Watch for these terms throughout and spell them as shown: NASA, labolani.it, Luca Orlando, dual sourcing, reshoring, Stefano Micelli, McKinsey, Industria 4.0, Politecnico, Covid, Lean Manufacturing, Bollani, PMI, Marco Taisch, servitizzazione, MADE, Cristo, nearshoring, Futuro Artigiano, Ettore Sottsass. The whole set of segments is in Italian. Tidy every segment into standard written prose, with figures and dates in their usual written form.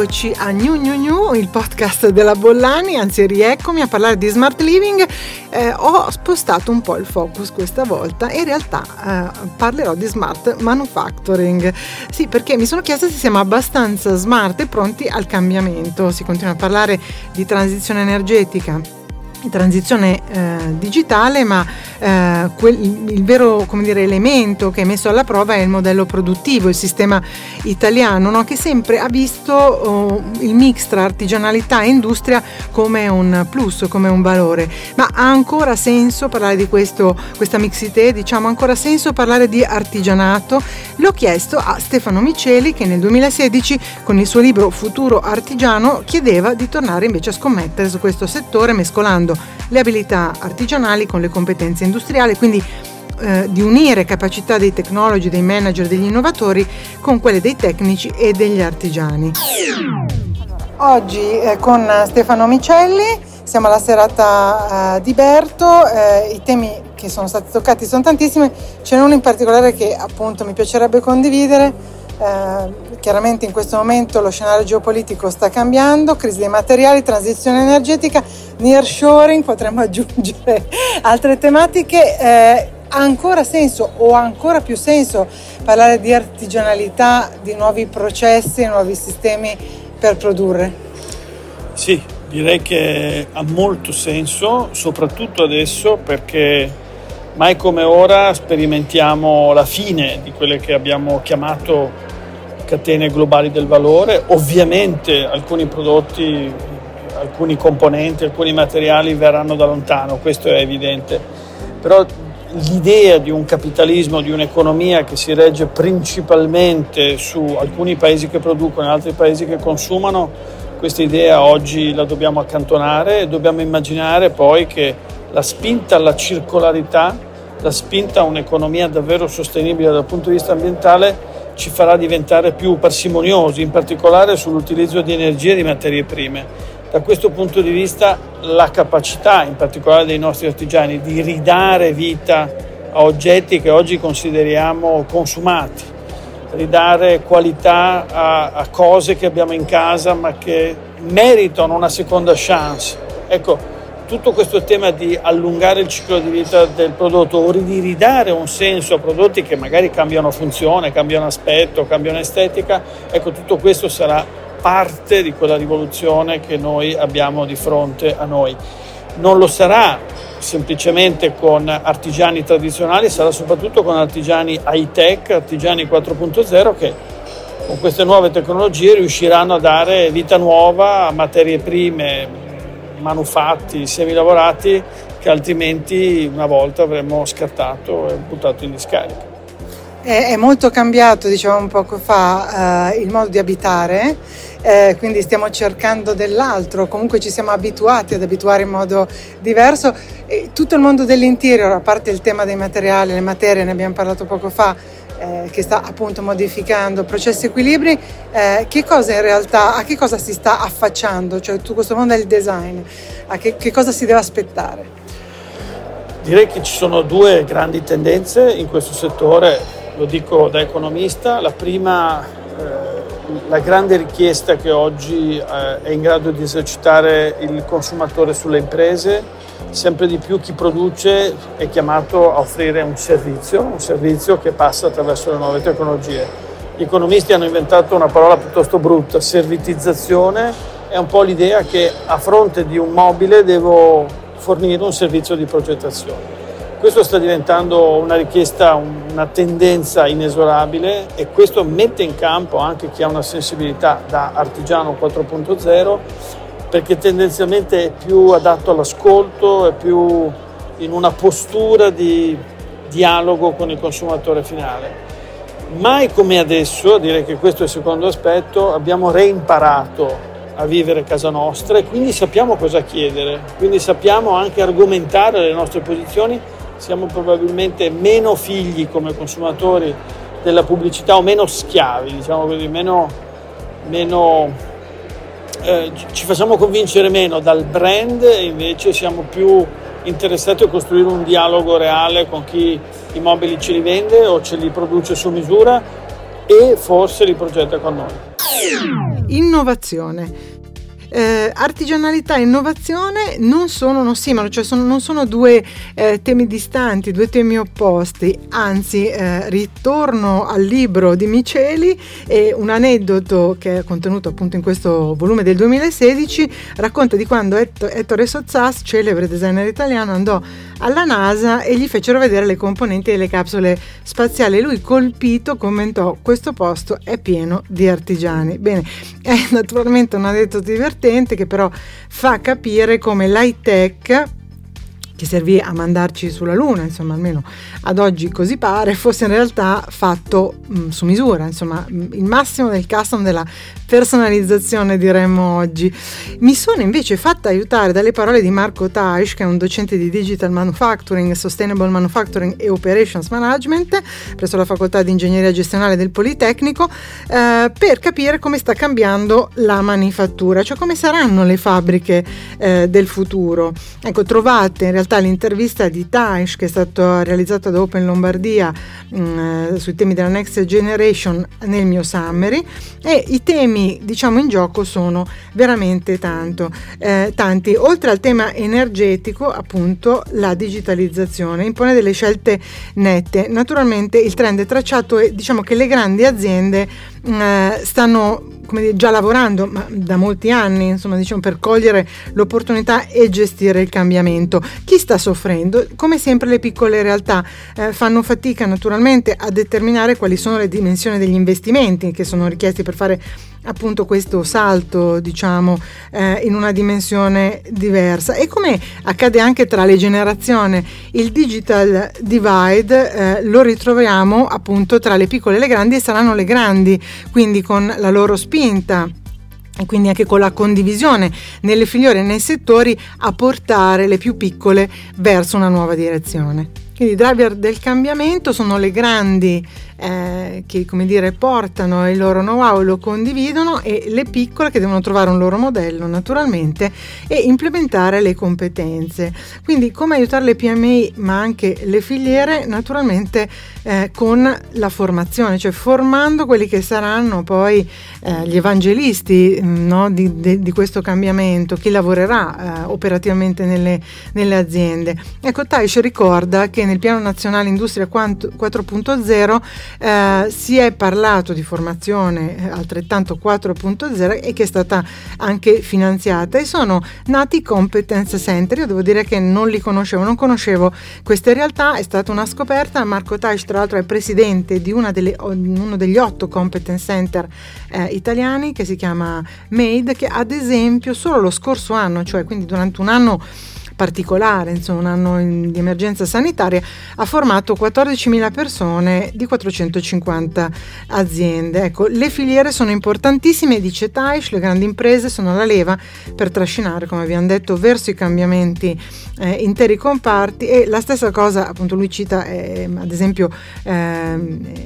Eccoci a New New New, il podcast della Bollani, anzi rieccomi a parlare di smart living. Ho spostato un po' il focus questa volta e in realtà parlerò di smart manufacturing. Sì, perché mi sono chiesta se siamo abbastanza smart e pronti al cambiamento. Si continua a parlare di transizione energetica, transizione digitale, ma il vero, come dire, elemento che è messo alla prova è il modello produttivo, il sistema italiano, no? Che sempre ha visto il mix tra artigianalità e industria come un plus, come un valore. Ma ha ancora senso parlare di questa mixité, diciamo, ancora senso parlare di artigianato? L'ho chiesto a Stefano Micelli, che nel 2016 con il suo libro Futuro Artigiano chiedeva di tornare invece a scommettere su questo settore, mescolando le abilità artigianali con le competenze industriali, quindi di unire capacità dei tecnologi, dei manager, degli innovatori con quelle dei tecnici e degli artigiani. Oggi con Stefano Micelli siamo alla serata di Berto, i temi che sono stati toccati sono tantissimi, ce n'è uno in particolare che appunto mi piacerebbe condividere. Chiaramente in questo momento lo scenario geopolitico sta cambiando, crisi dei materiali, transizione energetica, nearshoring, potremmo aggiungere altre tematiche. Ha ancora senso o ha ancora più senso parlare di artigianalità, di nuovi processi, nuovi sistemi per produrre? Sì, direi che ha molto senso, soprattutto adesso, perché mai come ora sperimentiamo la fine di quelle che abbiamo chiamato catene globali del valore. Ovviamente alcuni prodotti, alcuni componenti, alcuni materiali verranno da lontano, questo è evidente, però l'idea di un capitalismo, di un'economia che si regge principalmente su alcuni paesi che producono e altri paesi che consumano, questa idea oggi la dobbiamo accantonare e dobbiamo immaginare poi che la spinta alla circolarità, la spinta a un'economia davvero sostenibile dal punto di vista ambientale ci farà diventare più parsimoniosi, in particolare sull'utilizzo di energie e di materie prime. Da questo punto di vista la capacità, in particolare dei nostri artigiani, di ridare vita a oggetti che oggi consideriamo consumati, ridare qualità a cose che abbiamo in casa ma che meritano una seconda chance. Ecco, tutto questo tema di allungare il ciclo di vita del prodotto o di ridare un senso a prodotti che magari cambiano funzione, cambiano aspetto, cambiano estetica, ecco, tutto questo sarà parte di quella rivoluzione che noi abbiamo di fronte a noi. Non lo sarà semplicemente con artigiani tradizionali, sarà soprattutto con artigiani high tech, artigiani 4.0 che con queste nuove tecnologie riusciranno a dare vita nuova a materie prime, manufatti, semilavorati che altrimenti una volta avremmo scartato e buttato in discarica. È molto cambiato, dicevamo poco fa, il modo di abitare, quindi stiamo cercando dell'altro, comunque ci siamo abituati ad abituare in modo diverso. E tutto il mondo dell'interior, a parte il tema dei materiali, le materie, ne abbiamo parlato poco fa, che sta appunto modificando processi e equilibri, che cosa in realtà, a che cosa si sta affacciando? Cioè tutto questo mondo del design, a che cosa si deve aspettare? Direi che ci sono due grandi tendenze in questo settore, lo dico da economista. La prima, la grande richiesta che oggi è in grado di esercitare il consumatore sulle imprese. Sempre di più chi produce è chiamato a offrire un servizio che passa attraverso le nuove tecnologie. Gli economisti hanno inventato una parola piuttosto brutta, servitizzazione, è un po' l'idea che a fronte di un mobile devo fornire un servizio di progettazione. Questo sta diventando una richiesta, una tendenza inesorabile e questo mette in campo anche chi ha una sensibilità da artigiano 4.0, perché tendenzialmente è più adatto all'ascolto, è più in una postura di dialogo con il consumatore finale. Mai come adesso, direi che questo è il secondo aspetto, abbiamo reimparato a vivere casa nostra e quindi sappiamo cosa chiedere, quindi sappiamo anche argomentare le nostre posizioni, siamo probabilmente meno figli come consumatori della pubblicità o meno schiavi, diciamo così, meno ci facciamo convincere meno dal brand e invece siamo più interessati a costruire un dialogo reale con chi i mobili ce li vende o ce li produce su misura e forse li progetta con noi. Innovazione. Artigianalità e innovazione non sono un ossimoro, cioè non sono due temi distanti, due temi opposti, anzi ritorno al libro di Micelli e un aneddoto che è contenuto appunto in questo volume del 2016 racconta di quando Ettore Sottsass, celebre designer italiano, andò alla NASA e gli fecero vedere le componenti delle capsule spaziali. Lui, colpito, commentò: questo posto è pieno di artigiani. Bene, è naturalmente un aneddoto divertente che però fa capire come l'high tech, che servì a mandarci sulla Luna, insomma, almeno ad oggi così pare, fosse in realtà fatto su misura, insomma, il massimo del custom, della personalizzazione, diremmo oggi. Mi sono invece fatta aiutare dalle parole di Marco Taisch, che è un docente di Digital Manufacturing, Sustainable Manufacturing e Operations Management presso la Facoltà di Ingegneria Gestionale del Politecnico, per capire come sta cambiando la manifattura, cioè come saranno le fabbriche del futuro. Ecco, trovate in realtà l'intervista di Taisch, che è stata realizzata da Open Lombardia sui temi della Next Generation, nel mio summary, e i temi, diciamo, in gioco sono veramente tanti. Oltre al tema energetico, appunto, la digitalizzazione impone delle scelte nette. Naturalmente il trend è tracciato e diciamo che le grandi aziende stanno, come dire, già lavorando ma da molti anni, insomma, diciamo, per cogliere l'opportunità e gestire il cambiamento. Chi sta soffrendo? Come sempre le piccole realtà fanno fatica naturalmente a determinare quali sono le dimensioni degli investimenti che sono richiesti per fare appunto questo salto, diciamo, in una dimensione diversa. E come accade anche tra le generazioni, il digital divide lo ritroviamo appunto tra le piccole e le grandi, e saranno le grandi, quindi con la loro spinta e quindi anche con la condivisione nelle filiere e nei settori, a portare le più piccole verso una nuova direzione. Quindi i driver del cambiamento sono le grandi che, come dire, portano il loro know-how, lo condividono, e le piccole che devono trovare un loro modello naturalmente e implementare le competenze. Quindi come aiutare le PMI ma anche le filiere naturalmente con la formazione, cioè formando quelli che saranno poi gli evangelisti, no? di questo cambiamento, chi lavorerà operativamente nelle aziende. Ecco, Taisch ricorda che nel piano nazionale Industria 4.0 si è parlato di formazione altrettanto 4.0, e che è stata anche finanziata, e sono nati competence center. Io devo dire che non conoscevo queste realtà, è stata una scoperta. Marco Taisch, tra l'altro, è presidente di uno degli 8 competence center italiani, che si chiama MADE, che ad esempio solo lo scorso anno, cioè quindi durante un anno particolare, insomma un anno di emergenza sanitaria, ha formato 14.000 persone di 450 aziende. Ecco, le filiere sono importantissime, dice Taisch, le grandi imprese sono la leva per trascinare, come abbiamo detto, verso i cambiamenti interi comparti. E la stessa cosa, appunto, lui cita ad esempio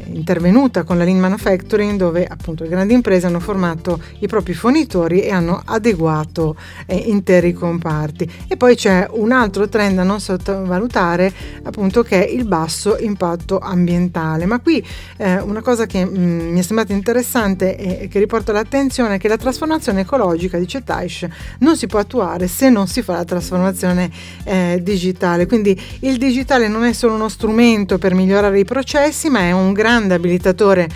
intervenuta con la Lean Manufacturing, dove appunto le grandi imprese hanno formato i propri fornitori e hanno adeguato interi comparti. E poi c'è un altro trend da non sottovalutare, appunto, che è il basso impatto ambientale. Ma qui una cosa che mi è sembrata interessante e che riporta l'attenzione è che la trasformazione ecologica, dice Taisch, non si può attuare se non si fa la trasformazione digitale. Quindi il digitale non è solo uno strumento per migliorare i processi, ma è un grande abilitatore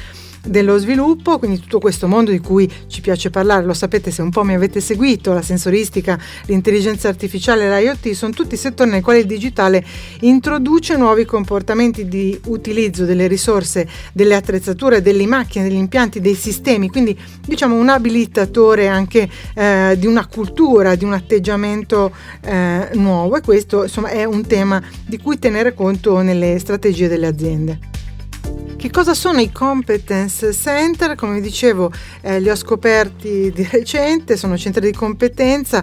dello sviluppo. Quindi tutto questo mondo di cui ci piace parlare, lo sapete se un po' mi avete seguito, la sensoristica, l'intelligenza artificiale, l'IoT, sono tutti settori nei quali il digitale introduce nuovi comportamenti di utilizzo delle risorse, delle attrezzature, delle macchine, degli impianti, dei sistemi. Quindi diciamo un abilitatore anche di una cultura, di un atteggiamento nuovo, e questo insomma è un tema di cui tenere conto nelle strategie delle aziende. Che cosa sono i competence center? Come vi dicevo, li ho scoperti di recente. Sono centri di competenza,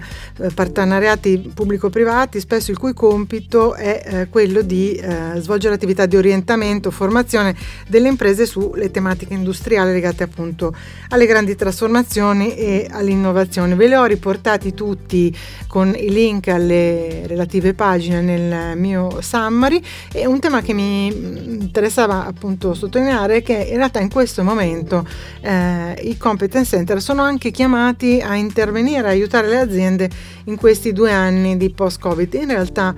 partenariati pubblico-privati, spesso il cui compito è quello di svolgere attività di orientamento, formazione delle imprese sulle tematiche industriali legate appunto alle grandi trasformazioni e all'innovazione. Ve li ho riportati tutti con i link alle relative pagine nel mio summary, e un tema che mi interessava appunto sottolineare che in realtà in questo momento i competence center sono anche chiamati a intervenire, a aiutare le aziende in questi 2 anni di post-Covid. In realtà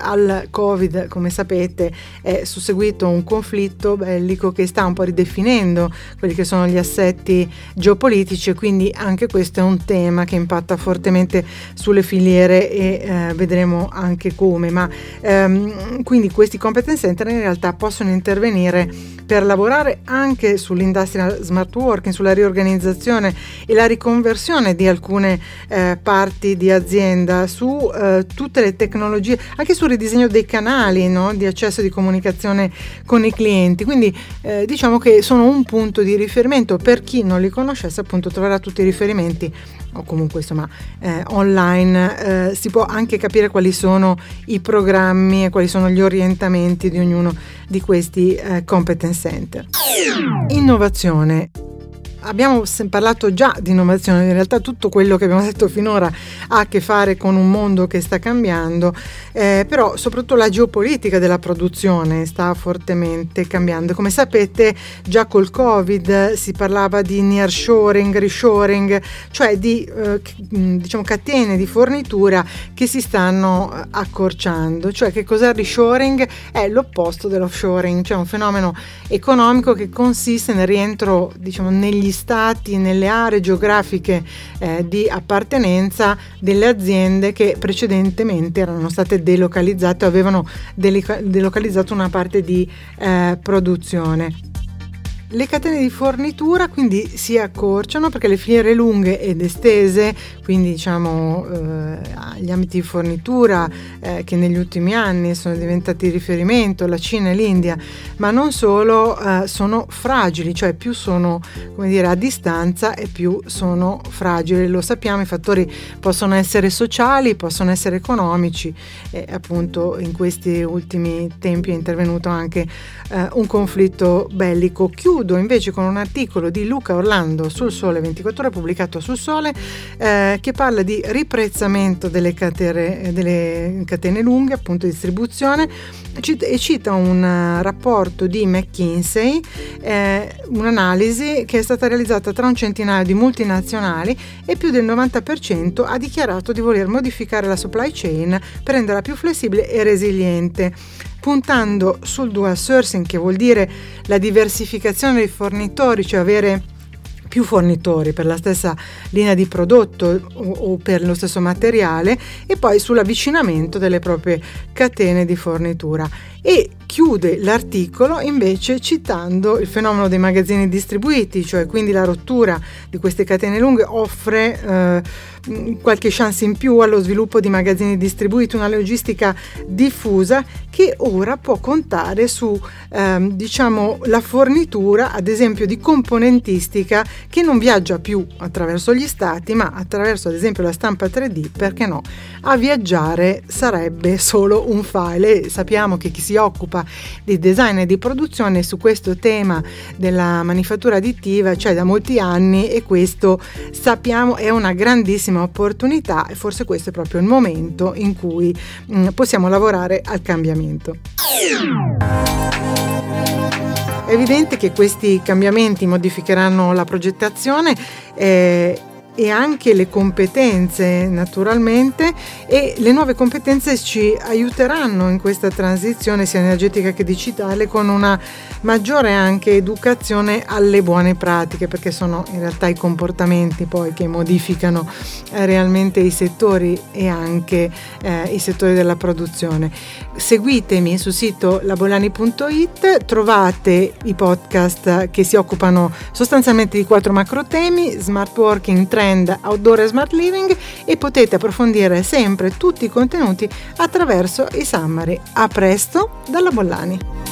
al Covid, come sapete, è susseguito un conflitto bellico che sta un po' ridefinendo quelli che sono gli assetti geopolitici, e quindi anche questo è un tema che impatta fortemente sulle filiere e vedremo anche come, ma quindi questi competence center in realtà possono intervenire per lavorare anche sull'industrial smart working, sulla riorganizzazione e la riconversione di alcune parti di azienda, su tutte le tecnologie, anche sul ridisegno dei canali, no, di accesso e di comunicazione con i clienti. Quindi diciamo che sono un punto di riferimento. Per chi non li conoscesse, appunto, troverà tutti i riferimenti, o comunque insomma online si può anche capire quali sono i programmi e quali sono gli orientamenti di ognuno di questi competence center. Innovazione. Abbiamo parlato già di innovazione, in realtà tutto quello che abbiamo detto finora ha a che fare con un mondo che sta cambiando, però soprattutto la geopolitica della produzione sta fortemente cambiando. Come sapete, già col Covid si parlava di nearshoring, reshoring, cioè di diciamo catene di fornitura che si stanno accorciando. Cioè, che cos'è il reshoring? È l'opposto dell'offshoring, cioè un fenomeno economico che consiste nel rientro, diciamo, negli stati, nelle aree geografiche di appartenenza delle aziende che precedentemente erano state delocalizzate o avevano delocalizzato una parte di produzione. Le catene di fornitura quindi si accorciano perché le filiere lunghe ed estese, quindi diciamo gli ambiti di fornitura che negli ultimi anni sono diventati riferimento, la Cina e l'India, ma non solo, sono fragili, cioè più sono, come dire, a distanza e più sono fragili. Lo sappiamo, i fattori possono essere sociali, possono essere economici, e appunto in questi ultimi tempi è intervenuto anche un conflitto bellico. Chiudo invece con un articolo di Luca Orlando sul Sole 24 Ore, pubblicato sul Sole, che parla di riprezzamento delle catene lunghe, appunto distribuzione, e cita un rapporto di McKinsey, un'analisi che è stata realizzata tra un centinaio di multinazionali, e più del 90% ha dichiarato di voler modificare la supply chain per renderla più flessibile e resiliente, puntando sul dual sourcing, che vuol dire la diversificazione dei fornitori, cioè avere più fornitori per la stessa linea di prodotto o per lo stesso materiale, e poi sull'avvicinamento delle proprie catene di fornitura. E chiude l'articolo invece citando il fenomeno dei magazzini distribuiti, cioè quindi la rottura di queste catene lunghe offre qualche chance in più allo sviluppo di magazzini distribuiti, una logistica diffusa che ora può contare su diciamo la fornitura, ad esempio, di componentistica che non viaggia più attraverso gli stati, ma attraverso, ad esempio, la stampa 3D, perché no? A viaggiare sarebbe solo un file, e sappiamo che chi si occupa di design e di produzione su questo tema della manifattura additiva c'è da molti anni, e questo, sappiamo, è una grandissima opportunità, e forse questo è proprio il momento in cui possiamo lavorare al cambiamento. È evidente che questi cambiamenti modificheranno la progettazione e anche le competenze, naturalmente, e le nuove competenze ci aiuteranno in questa transizione sia energetica che digitale, con una maggiore anche educazione alle buone pratiche, perché sono in realtà i comportamenti poi che modificano realmente i settori e anche i settori della produzione. Seguitemi sul sito labolani.it, trovate i podcast che si occupano sostanzialmente di 4 macro temi: smart working, outdoor e smart living, e potete approfondire sempre tutti i contenuti attraverso i summary. A presto dalla Bollani.